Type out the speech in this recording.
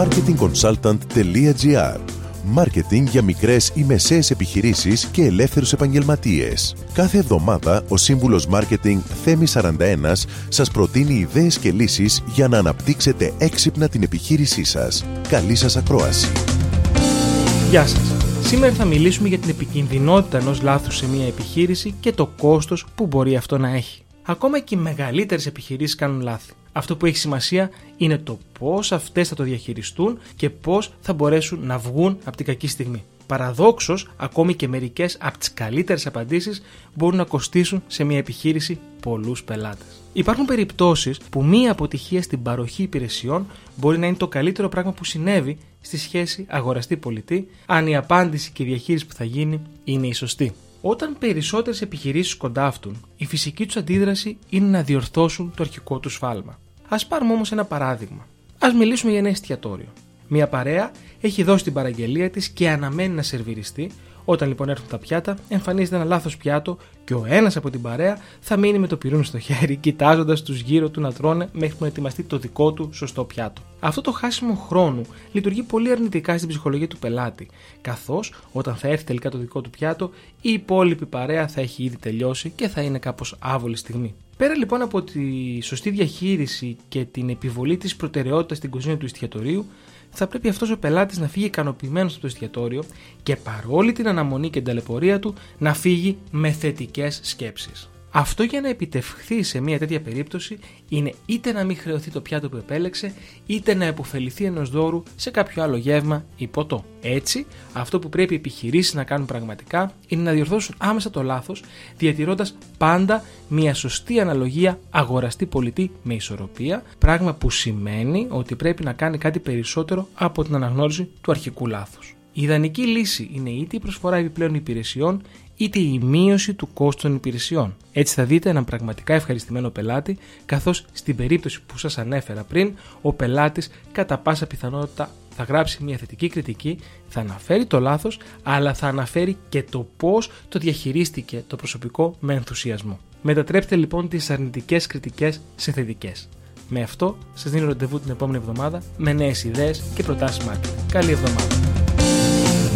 Marketingconsultant.gr. Μάρκετινγκ για μικρές ή μεσαίες επιχειρήσεις και ελεύθερους επαγγελματίες. Κάθε εβδομάδα ο σύμβουλος Μάρκετινγκ Θέμης 41 σας προτείνει ιδέες και λύσεις για να αναπτύξετε έξυπνα την επιχείρησή σας. Καλή σας ακρόαση. Γεια σας. Σήμερα θα μιλήσουμε για την επικινδυνότητα ενός λάθους σε μια επιχείρηση και το κόστος που μπορεί αυτό να έχει. Ακόμα και οι μεγαλύτερες επιχειρήσεις κάνουν λάθη. Αυτό που έχει σημασία είναι το πώς αυτές θα το διαχειριστούν και πώς θα μπορέσουν να βγουν από την κακή στιγμή. Παραδόξως, ακόμη και μερικές από τις καλύτερες απαντήσεις μπορούν να κοστίσουν σε μια επιχείρηση πολλούς πελάτες. Υπάρχουν περιπτώσεις που μια αποτυχία στην παροχή υπηρεσιών μπορεί να είναι το καλύτερο πράγμα που συνέβη στη σχέση αγοραστή-πολιτή, αν η απάντηση και η διαχείριση που θα γίνει είναι η σωστή. Όταν περισσότερες επιχειρήσεις κοντάφτουν, η φυσική τους αντίδραση είναι να διορθώσουν το αρχικό τους σφάλμα. Ας πάρουμε όμως ένα παράδειγμα. Ας μιλήσουμε για ένα εστιατόριο. Μια παρέα έχει δώσει την παραγγελία της και αναμένει να σερβιριστεί. Όταν λοιπόν έρθουν τα πιάτα, εμφανίζεται ένα λάθος πιάτο και ο ένας από την παρέα θα μείνει με το πυρούνι στο χέρι, κοιτάζοντας τους γύρω του να τρώνε μέχρι που ετοιμαστεί το δικό του σωστό πιάτο. Αυτό το χάσιμο χρόνου λειτουργεί πολύ αρνητικά στην ψυχολογία του πελάτη, καθώς όταν θα έρθει τελικά το δικό του πιάτο, η υπόλοιπη παρέα θα έχει ήδη τελειώσει και θα είναι κάπως άβολη στιγμή. Πέρα λοιπόν από τη σωστή διαχείριση και την επιβολή της προτεραιότητας στην κουζίνα του εστιατορίου, θα πρέπει αυτός ο πελάτης να φύγει ικανοποιημένος από το εστιατόριο και παρόλη την αναμονή και την ταλαιπωρία του να φύγει με θετικές σκέψεις. Αυτό για να επιτευχθεί σε μια τέτοια περίπτωση είναι είτε να μην χρεωθεί το πιάτο που επέλεξε, είτε να επωφεληθεί ενός δώρου σε κάποιο άλλο γεύμα ή ποτό. Έτσι, αυτό που πρέπει οι επιχειρήσεις να κάνουν πραγματικά είναι να διορθώσουν άμεσα το λάθος, διατηρώντας πάντα μια σωστή αναλογία αγοραστή-πολιτή με ισορροπία, πράγμα που σημαίνει ότι πρέπει να κάνει κάτι περισσότερο από την αναγνώριση του αρχικού λάθους. Η ιδανική λύση είναι είτε η προσφορά επιπλέον υπηρεσιών, είτε η μείωση του κόστου των υπηρεσιών. Έτσι θα δείτε έναν πραγματικά ευχαριστημένο πελάτη, καθώς στην περίπτωση που σας ανέφερα πριν, ο πελάτης κατά πάσα πιθανότητα θα γράψει μια θετική κριτική, θα αναφέρει το λάθος, αλλά θα αναφέρει και το πώς το διαχειρίστηκε το προσωπικό με ενθουσιασμό. Μετατρέψτε λοιπόν τις αρνητικές κριτικές σε θετικές. Με αυτό σας δίνω ραντεβού την επόμενη εβδομάδα με νέες ιδέες και προτάσεις marketing. Καλή εβδομάδα.